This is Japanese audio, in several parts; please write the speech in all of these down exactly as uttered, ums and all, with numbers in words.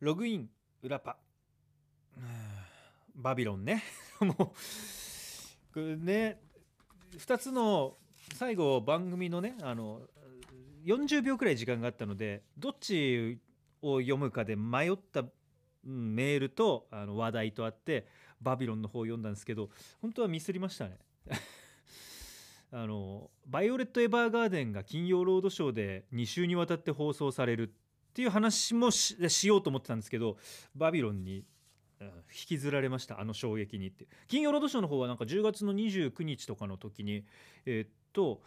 ログイン裏パバビロンねもうこれねふたつの最後番組のねあのよんじゅうびょうくらい時間があったのでどっちを読むかで迷ったメールとあの話題とあってバビロンの方を読んだんですけど本当はミスりましたねあのバイオレット・エヴァーガーデンが金曜ロードショーでにしゅうにわたって放送されるっていう話も し, しようと思ってたんですけどバビロンに引きずられましたあの衝撃にって。金曜ロードショーの方はなんかじゅうがつのにじゅうくにちとかの時にえー、っと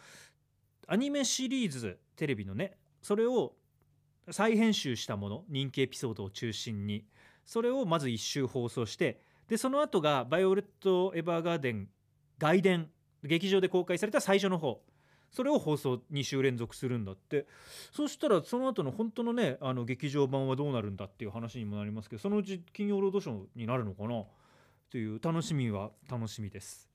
アニメシリーズテレビのねそれを再編集したもの人気エピソードを中心にそれをまずいっ週放送してでその後がバイオレット・エヴァーガーデン外伝劇場で公開された最初の方それを放送に週連続するんだって。そしたらその後の本当のねあの劇場版はどうなるんだっていう話にもなりますけどそのうち金曜ロードショーになるのかなという楽しみは楽しみです。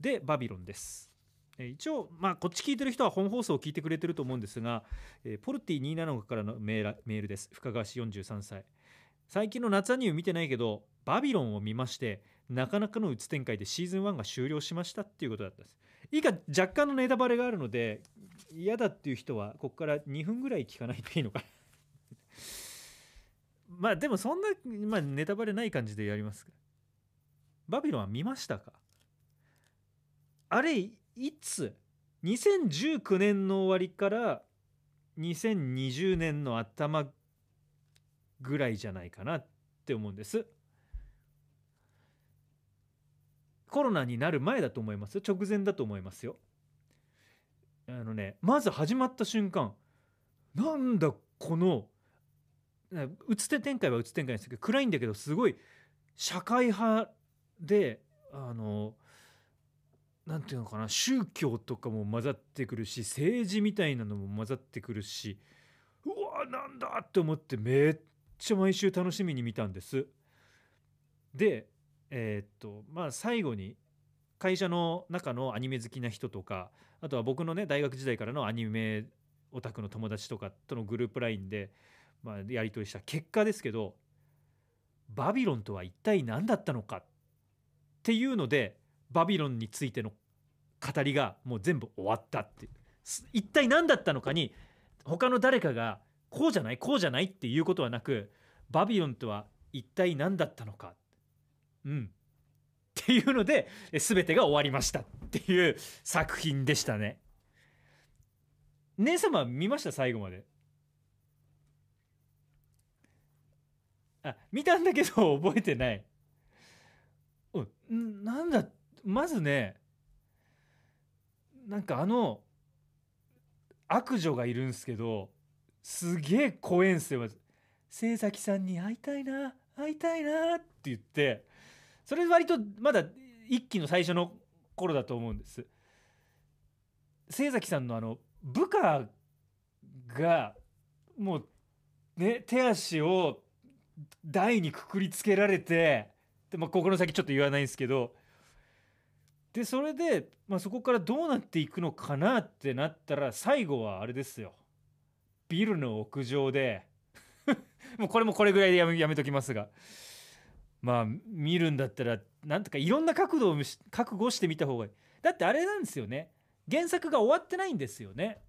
でバビロンです。一応まあこっち聞いてる人は本放送を聞いてくれてると思うんですがポルティにひゃくななじゅうろくからのメールです。深川氏よんじゅうさんさい最近の夏アニメ見てないけどバビロンを見ましてなかなかのうつ展開でシーズンワンが終了しましたっていうことだったんです。以下若干のネタバレがあるので嫌だっていう人はここからにふんぐらい聞かないといいのかなまあでもそんな、まあ、ネタバレない感じでやります。バビロンは見ましたか。あれいつにせんじゅうきゅうねんの終わりからにせんにじゅうねんの頭ぐらいじゃないかなって思うんです。コロナになる前だと思いますよ。直前だと思いますよ。あのねまず始まった瞬間なんだこのうつて展開はうつ展開ですけど暗いんだけどすごい社会派であのなんていうのかな宗教とかも混ざってくるし政治みたいなのも混ざってくるしうわなんだって思ってめっちゃ毎週楽しみに見たんです。でえーっとまあ、最後に会社の中のアニメ好きな人とかあとは僕のね大学時代からのアニメオタクの友達とかとのグループラインで、まあ、やり取りした結果ですけどバビロンとは一体何だったのかっていうのでバビロンについての語りがもう全部終わったっていう一体何だったのかに他の誰かがこうじゃないこうじゃないっていうことはなくバビロンとは一体何だったのかうん、っていうので全てが終わりましたっていう作品でしたね。姉様見ました最後まで。あ見たんだけど覚えてない。うんなんだまずねなんかあの悪女がいるんですけどすげえ怖えんすよ。清崎さんに会いたいな会いたいなって言って。それ割とまだ一期の最初の頃だと思うんです。清崎さんのあの部下がもうね手足を台にくくりつけられてで、まあ、ここの先ちょっと言わないんですけどでそれで、まあ、そこからどうなっていくのかなってなったら最後はあれですよビルの屋上でもうこれもこれぐらいでやめ、やめときますがまあ見るんだったらなんとかいろんな角度を覚悟してみた方がいい。だってあれなんですよね原作が終わってないんですよね。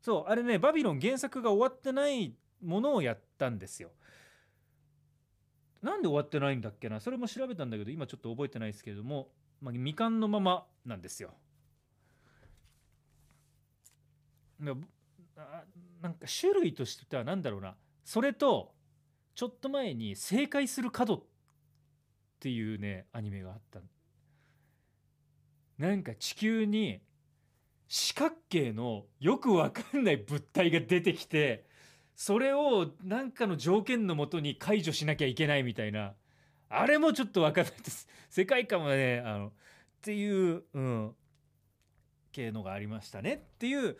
そうあれねバビロン原作が終わってないものをやったんですよ。なんで終わってないんだっけなそれも調べたんだけど今ちょっと覚えてないですけれども、まあ、未完のままなんですよ。なんか種類としては何だろうなそれとちょっと前に正解する角っていうねアニメがあったなんか地球に四角形のよくわかんない物体が出てきてそれを何かの条件のもとに解除しなきゃいけないみたいなあれもちょっとわかんないです世界観はねあのっていう、うん、系のがありましたねっていう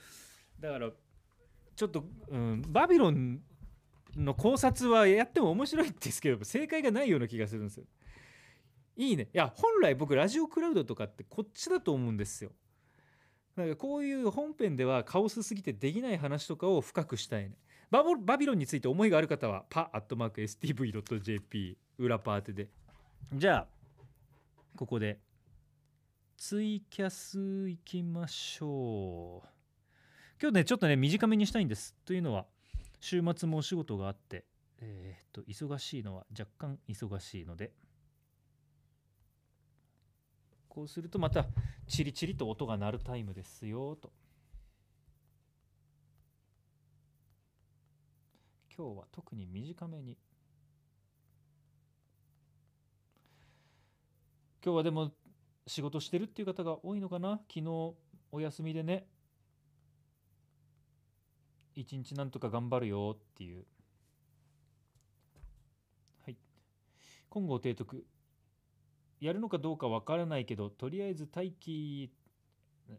だからちょっと、うん、バビロンの考察はやっても面白いんですけど正解がないような気がするんですよ。いいね。いや本来僕ラジオクラウドとかってこっちだと思うんですよ。なんかこういう本編ではカオスすぎてできない話とかを深くしたいね。バ, ボバビロンについて思いがある方はパアットマーク エスティーブイドットジェーピー 裏パーテで。じゃあここでツイキャスいきましょう。今日ねちょっとね短めにしたいんです。というのは週末もお仕事があって、えー、っと忙しいのは若干忙しいので、こうするとまたチリチリと音が鳴るタイムですよと。今日は特に短めに。今日はでも仕事してるっていう方が多いのかな。昨日お休みでね、一日なんとか頑張るよっていう。はい。今後提督やるのかどうかわからないけど、とりあえず待機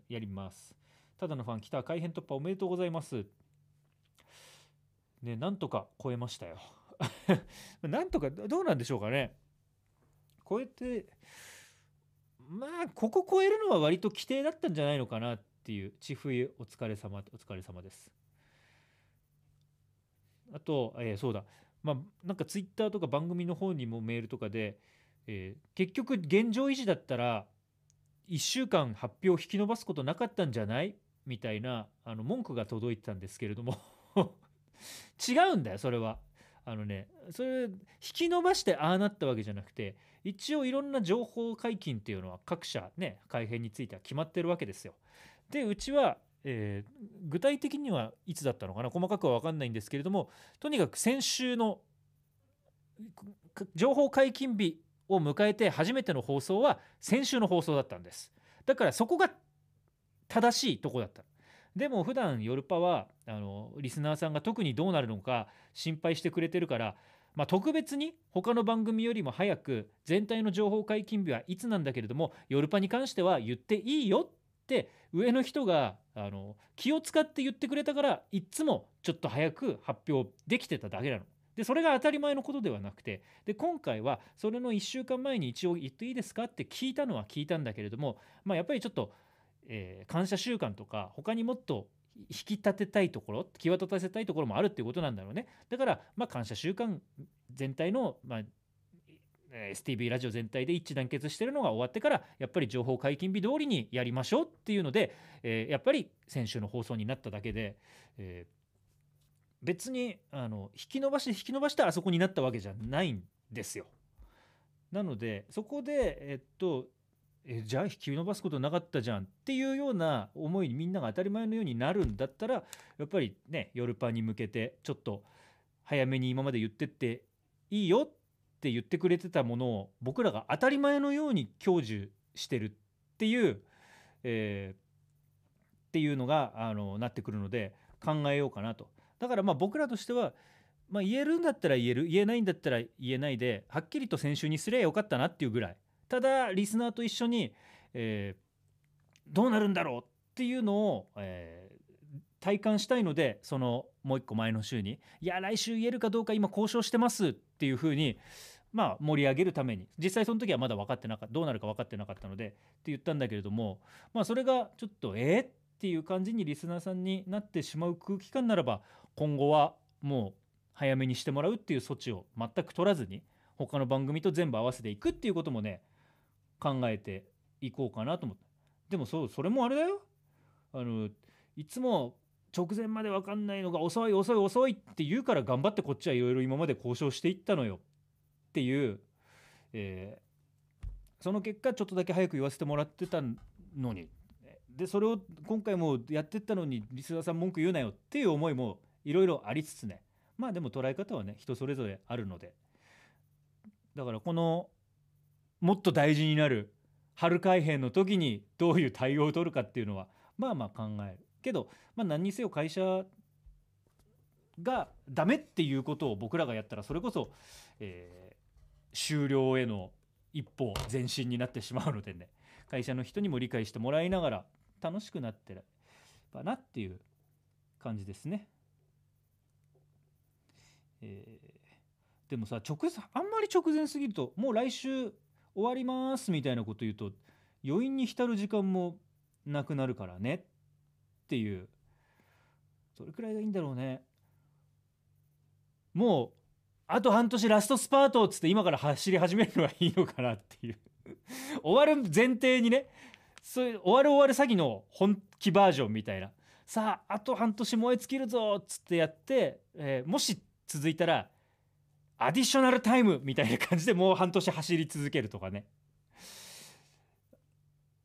やります。ただのファン来た、改編突破おめでとうございますね。なんとか超えましたよなんとかどうなんでしょうかね。超えて、まあここ超えるのは割と規定だったんじゃないのかなっていう。ちふゆお疲れ様、お疲れ様です。あと、えー、そうだ、まあなんかツイッターとか番組の方にもメールとかで、えー、結局現状維持だったらいっしゅうかん発表を引き延ばすことなかったんじゃないみたいなあの文句が届いてたんですけれども違うんだよそれは。あのね、それ引き延ばしてああなったわけじゃなくて、一応いろんな情報解禁っていうのは各社ね改編については決まってるわけですよ。でうちは、えー、具体的にはいつだったのかな、細かくは分かんないんですけれども、とにかく先週の情報解禁日を迎えて初めての放送は先週の放送だったんです。だからそこが正しいとこだった。でも普段ヨルパはあのリスナーさんが特にどうなるのか心配してくれてるから、まあ、特別に他の番組よりも早く全体の情報解禁日はいつなんだけれども、ヨルパに関しては言っていいよって上の人があの気を使って言ってくれたから、いつもちょっと早く発表できてただけなので、それが当たり前のことではなくて、で今回はそれのいっしゅうかんまえに一応言っていいですかって聞いたのは聞いたんだけれども、まあ、やっぱりちょっと、えー、感謝週間とか他にもっと引き立てたいところ、際立たせたいところもあるっていうことなんだろうね。だから、まあ、感謝週間全体の、まあ、エスティーブイ ラジオ全体で一致団結してるのが終わってから、やっぱり情報解禁日通りにやりましょうっていうので、えー、やっぱり先週の放送になっただけで、えー別にあの引き延ばして引き延ばしてあそこになったわけじゃないんですよ。なのでそこでえっとえじゃあ引き延ばすことなかったじゃんっていうような思いにみんなが当たり前のようになるんだったら、やっぱりねヨルパに向けてちょっと早めに今まで言ってっていいよって言ってくれてたものを僕らが当たり前のように享受してるっていう、えー、っていうのがあのなってくるので考えようかなと。だからまあ僕らとしては、まあ、言えるんだったら言える、言えないんだったら言えないで、はっきりと先週にすりゃよかったなっていうぐらい。ただリスナーと一緒に、えー、どうなるんだろうっていうのを、えー、体感したいので、そのもう一個前の週にいや来週言えるかどうか今交渉してますっていうふうに、まあ、盛り上げるために、実際その時はまだ分かってなかった、どうなるか分かってなかったのでって言ったんだけれども、まあ、それがちょっとえーっていう感じにリスナーさんになってしまう空気感ならば、今後はもう早めにしてもらうっていう措置を全く取らずに他の番組と全部合わせていくっていうこともね考えていこうかなと思って。でも そうそれもあれだよ、あのいつも直前まで分かんないのが遅い遅い遅いって言うから頑張ってこっちはいろいろ今まで交渉していったのよっていう、えー、その結果ちょっとだけ早く言わせてもらってたのに、でそれを今回もやってったのにリスナーさん文句言うなよっていう思いもいろいろありつつね、まあでも捉え方はね人それぞれあるので、だからこのもっと大事になる春改編の時にどういう対応を取るかっていうのはまあまあ考えるけど、まあ何にせよ会社がダメっていうことを僕らがやったら、それこそえ終了への一歩前進になってしまうのでね、会社の人にも理解してもらいながら楽しくなってればなっていう感じですね。えー、でもさ直あんまり直前すぎるともう来週終わりますみたいなこと言うと余韻に浸る時間もなくなるからねっていう。それくらいがいいんだろうね。もうあと半年ラストスパートっつって今から走り始めるのがいいのかなっていう終わる前提にね、そういう終わる終わる詐欺の本気バージョンみたいな、さああと半年燃え尽きるぞっつってやって、えー、もし続いたらアディショナルタイムみたいな感じでもう半年走り続けるとかね。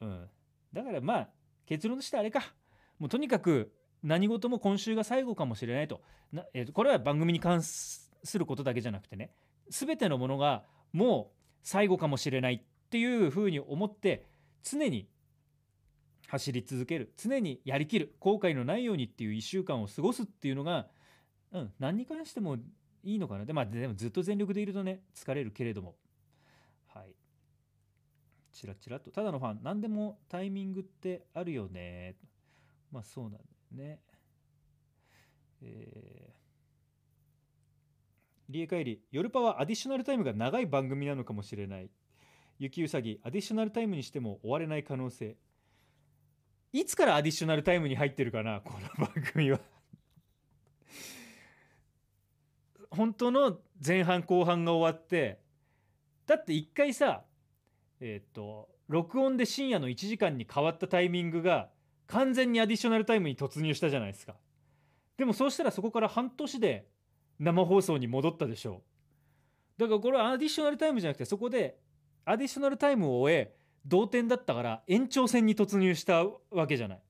うん、だからまあ結論としてあれか、もうとにかく何事も今週が最後かもしれないとな、えー、これは番組に関することだけじゃなくてね、全てのものがもう最後かもしれないっていうふうに思って常に走り続ける、常にやりきる、後悔のないようにっていういっしゅうかんを過ごすっていうのが、うん、何に関してもいいのかな。で、まあ、でもずっと全力でいるとね疲れるけれども、はい、チラチラとただのファン、何でもタイミングってあるよね。まあそうなんだよね。えー理恵帰り、夜パはアディショナルタイムが長い番組なのかもしれない。雪うさぎ、アディショナルタイムにしても終われない可能性。いつからアディショナルタイムに入ってるかなこの番組は本当の前半後半が終わって、だって一回さえっと録音で深夜のいちじかんに変わったタイミングが完全にアディショナルタイムに突入したじゃないですか。でもそうしたらそこから半年で生放送に戻ったでしょう。だからこれはアディショナルタイムじゃなくて、そこでアディショナルタイムを終え同点だったから延長戦に突入したわけじゃない。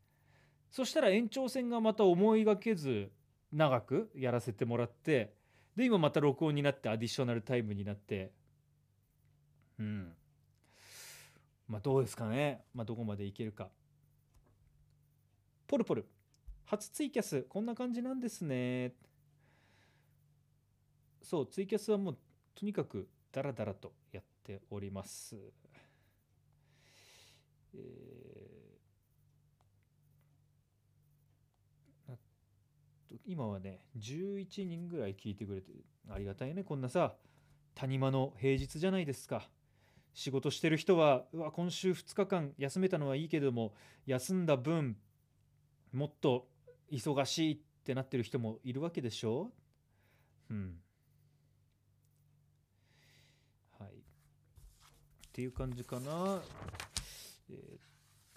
そしたら延長戦がまた思いがけず長くやらせてもらって、で今また録音になってアディショナルタイムになって、うんまあどうですかね、まあ、どこまでいけるか。ポルポル初ツイキャスこんな感じなんですね。そうツイキャスはもうとにかくダラダラとやっております、えー、今はねじゅういちにんぐらい聞いてくれてありがたいね。こんなさ谷間の平日じゃないですか。仕事してる人はうわ今週ふつかかん休めたのはいいけれども、休んだ分もっと忙しいってなってる人もいるわけでしょう。うんっていう感じかな。えー、っ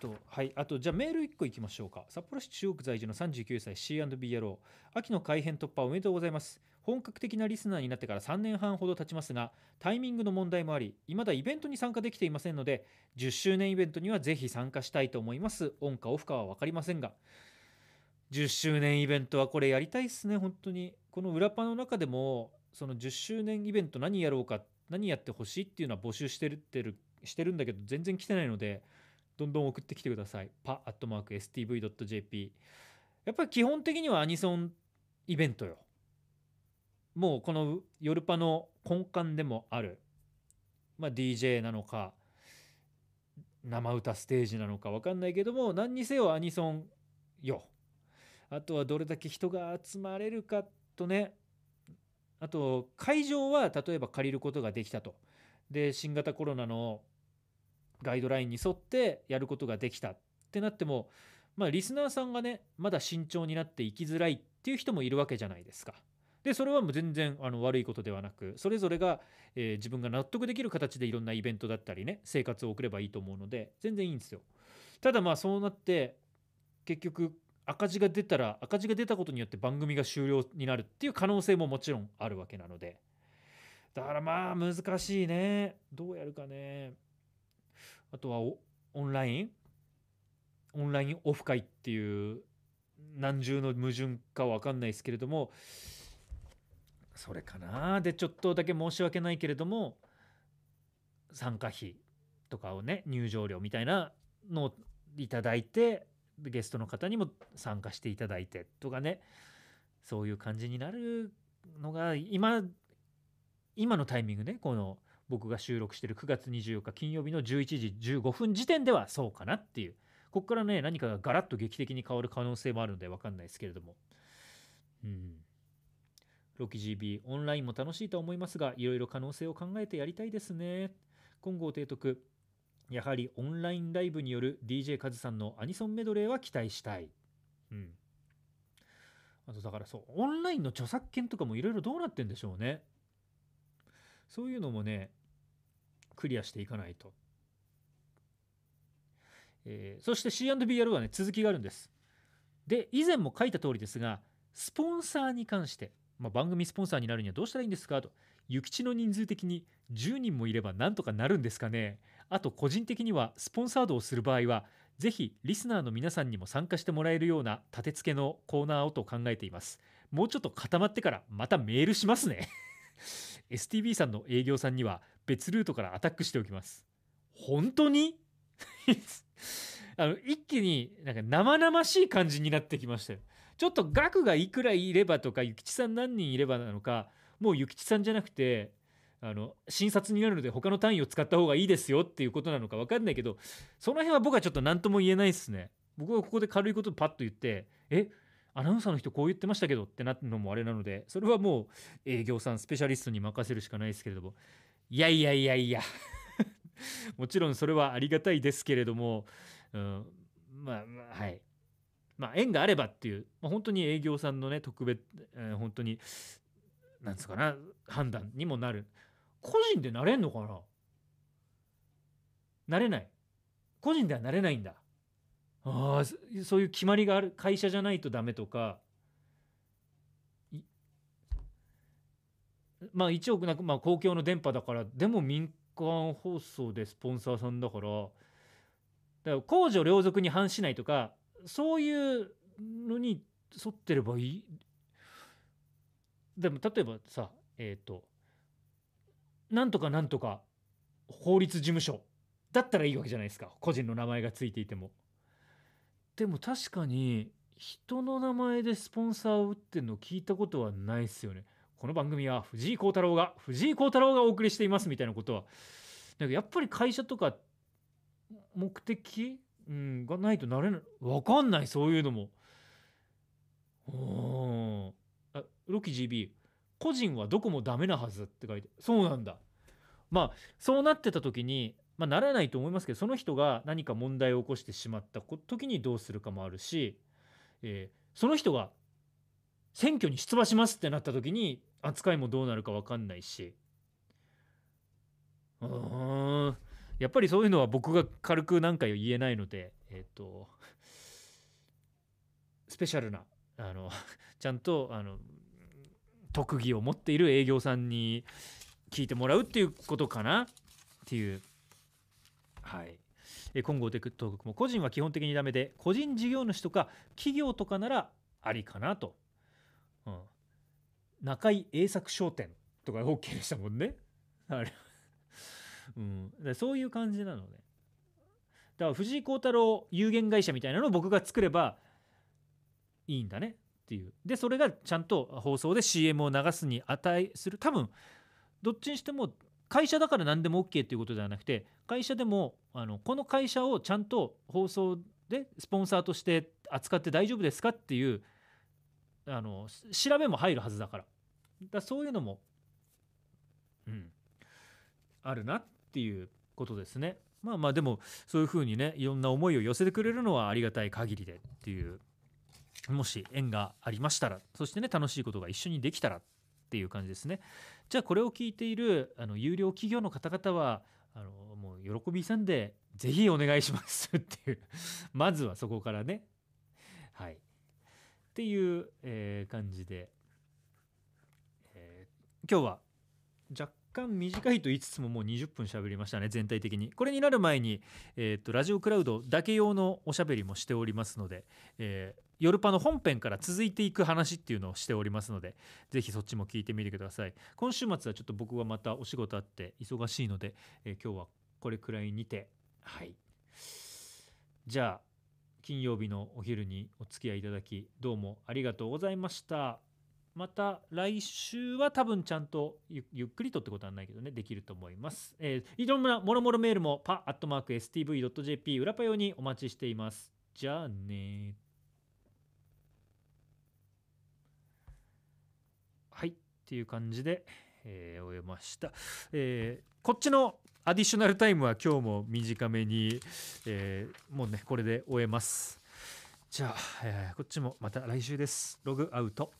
とはいあとじゃあメールいっこいきましょうか。札幌市中央区在住のさんじゅうきゅうさい シーアンドビー 野郎、秋の改編突破おめでとうございます。本格的なリスナーになってからさんねんはんほど経ちますが、タイミングの問題もあり未だイベントに参加できていませんので、じゅっしゅうねんイベントにはぜひ参加したいと思います。オンかオフかは分かりませんが、じゅっしゅうねんイベントはこれやりたいっすね本当に。この裏パの中でもそのじゅっしゅうねんイベント何やろうか、何やってほしいっていうのは募集してるってるしてるんだけど全然来てないので、どんどん送ってきてください。パアットマーク エスティーブイドットジェーピー。 やっぱり基本的にはアニソンイベントよ。もうこの夜パの根幹でもある、まあ、ディージェー なのか生歌ステージなのか分かんないけども、何にせよアニソンよ。あとはどれだけ人が集まれるかとね。あと会場は例えば借りることができたと、で新型コロナのガイドラインに沿ってやることができたってなっても、まあリスナーさんがねまだ慎重になって行きづらいっていう人もいるわけじゃないですか。でそれはもう全然あの悪いことではなく、それぞれがえ自分が納得できる形でいろんなイベントだったりね生活を送ればいいと思うので全然いいんですよ。ただまあそうなって結局赤字が出たら赤字が出たことによって番組が終了になるっていう可能性ももちろんあるわけなので、だからまあ難しいね。どうやるかね。あとはオンラインオンラインオフ会っていう何重の矛盾か分かんないですけれども、それかな。でちょっとだけ申し訳ないけれども参加費とかをね入場料みたいなのをいただいて、ゲストの方にも参加していただいてとかね、そういう感じになるのが今今のタイミングね。この僕が収録してるくがつにじゅうよっか金曜日のじゅういちじじゅうごふん時点ではそうかなっていう、ここからね何かがガラッと劇的に変わる可能性もあるので分かんないですけれども、うん、ロキ ジービー オンラインも楽しいと思いますが、いろいろ可能性を考えてやりたいですね。今後提督、やはりオンラインライブによる ディージェー カズさんのアニソンメドレーは期待したい、うん、あとだからそうオンラインの著作権とかもいろいろどうなってんでしょうね。そういうのもねクリアしていかないと。えー、そして シーアンドビーアール はね続きがあるんです。で以前も書いた通りですがスポンサーに関して、まあ、番組スポンサーになるにはどうしたらいいんですかと。諭吉の人数的にじゅうにんもいればなんとかなるんですかね。あと個人的にはスポンサードをする場合はぜひリスナーの皆さんにも参加してもらえるような立て付けのコーナーをと考えています。もうちょっと固まってからまたメールしますねエスティーブイ さんの営業さんには別ルートからアタックしておきます。本当にあの一気になんか生々しい感じになってきましたよ。ちょっと額がいくらいればとか諭吉さん何人いればなのかもう諭吉さんじゃなくてあの診察になるので他の単位を使った方がいいですよっていうことなのか分かんないけどその辺は僕はちょっと何とも言えないですね。僕がここで軽いことをパッと言ってえアナウンサーの人こう言ってましたけどってなってのもあれなのでそれはもう営業さんスペシャリストに任せるしかないですけれどもいやいやいやいやもちろんそれはありがたいですけれども、うん、まあ、まあ、はいまあ縁があればっていう、まあ、本当に営業さんのね特別、えー、本当になんつうかな判断にもなる。個人でなれんのかな。なれない。個人ではなれないんだ。ああそういう決まりがある会社じゃないとダメとかまあ一応なんか、まあ、公共の電波だからでも民間放送でスポンサーさんだからだから公序良俗に反しないとかそういうのに沿ってればいい。でも例えばさえっとなんとかなんとか法律事務所だったらいいわけじゃないですか個人の名前がついていても。でも確かに人の名前でスポンサーを打ってるの聞いたことはないですよね。この番組は藤井幸太郎が藤井幸太郎がお送りしていますみたいなことはなんかやっぱり会社とか目的、うん、がないとなれない。分かんないそういうのも。おーロキ ジービー 個人はどこもダメなはずって書いてそうなんだ。まあそうなってた時に、まあ、ならないと思いますけどその人が何か問題を起こしてしまった時にどうするかもあるし、えー、その人が選挙に出馬しますってなった時に扱いもどうなるか分かんないしうーんやっぱりそういうのは僕が軽く何か言えないので、えー、とスペシャルなあのちゃんとあの特技を持っている営業さんに聞いてもらうっていうことかなっていう、はい、今後テクトークも個人は基本的にダメで個人事業主とか企業とかならありかなと、うん、中井英作商店とか OK でしたもんねあれ、うん、だそういう感じなので、ね、だから藤井幸太郎有限会社みたいなのを僕が作ればいいんだねっていう。でそれがちゃんと放送で シーエム を流すに値する。多分どっちにしても会社だから何でも OK っていうことではなくて会社でもあのこの会社をちゃんと放送でスポンサーとして扱って大丈夫ですかっていうあの調べも入るはずだから、だからそういうのも、うん、あるなっていうことですね。まあまあでもそういうふうにねいろんな思いを寄せてくれるのはありがたい限りでっていう。もし縁がありましたらそしてね楽しいことが一緒にできたらっていう感じですね。じゃあこれを聞いているあの有料企業の方々はあのもう喜びさんでぜひお願いしますっていうまずはそこからねはいっていう、えー、感じで、えー、今日は若干短いと言いつつももうにじゅっぷんしゃべりましたね全体的に。これになる前に、えー、とラジオクラウドだけ用のおしゃべりもしておりますので、えーヨルパの本編から続いていく話っていうのをしておりますのでぜひそっちも聞いてみてください。今週末はちょっと僕はまたお仕事あって忙しいので、えー、今日はこれくらいにてはいじゃあ金曜日のお昼にお付き合いいただきどうもありがとうございました。また来週は多分ちゃんと ゆ, ゆっくりとってことはないけどねできると思います、えー、いろんなもろもろメールもパアットマーク エスティーブイドットジェーピー 裏パ用にお待ちしています。じゃあね。はいっていう感じで、えー、終えました、えー、こっちのアディショナルタイムは今日も短めに、えー、もうねこれで終えます。じゃあ、えー、こっちもまた来週です。ログアウト。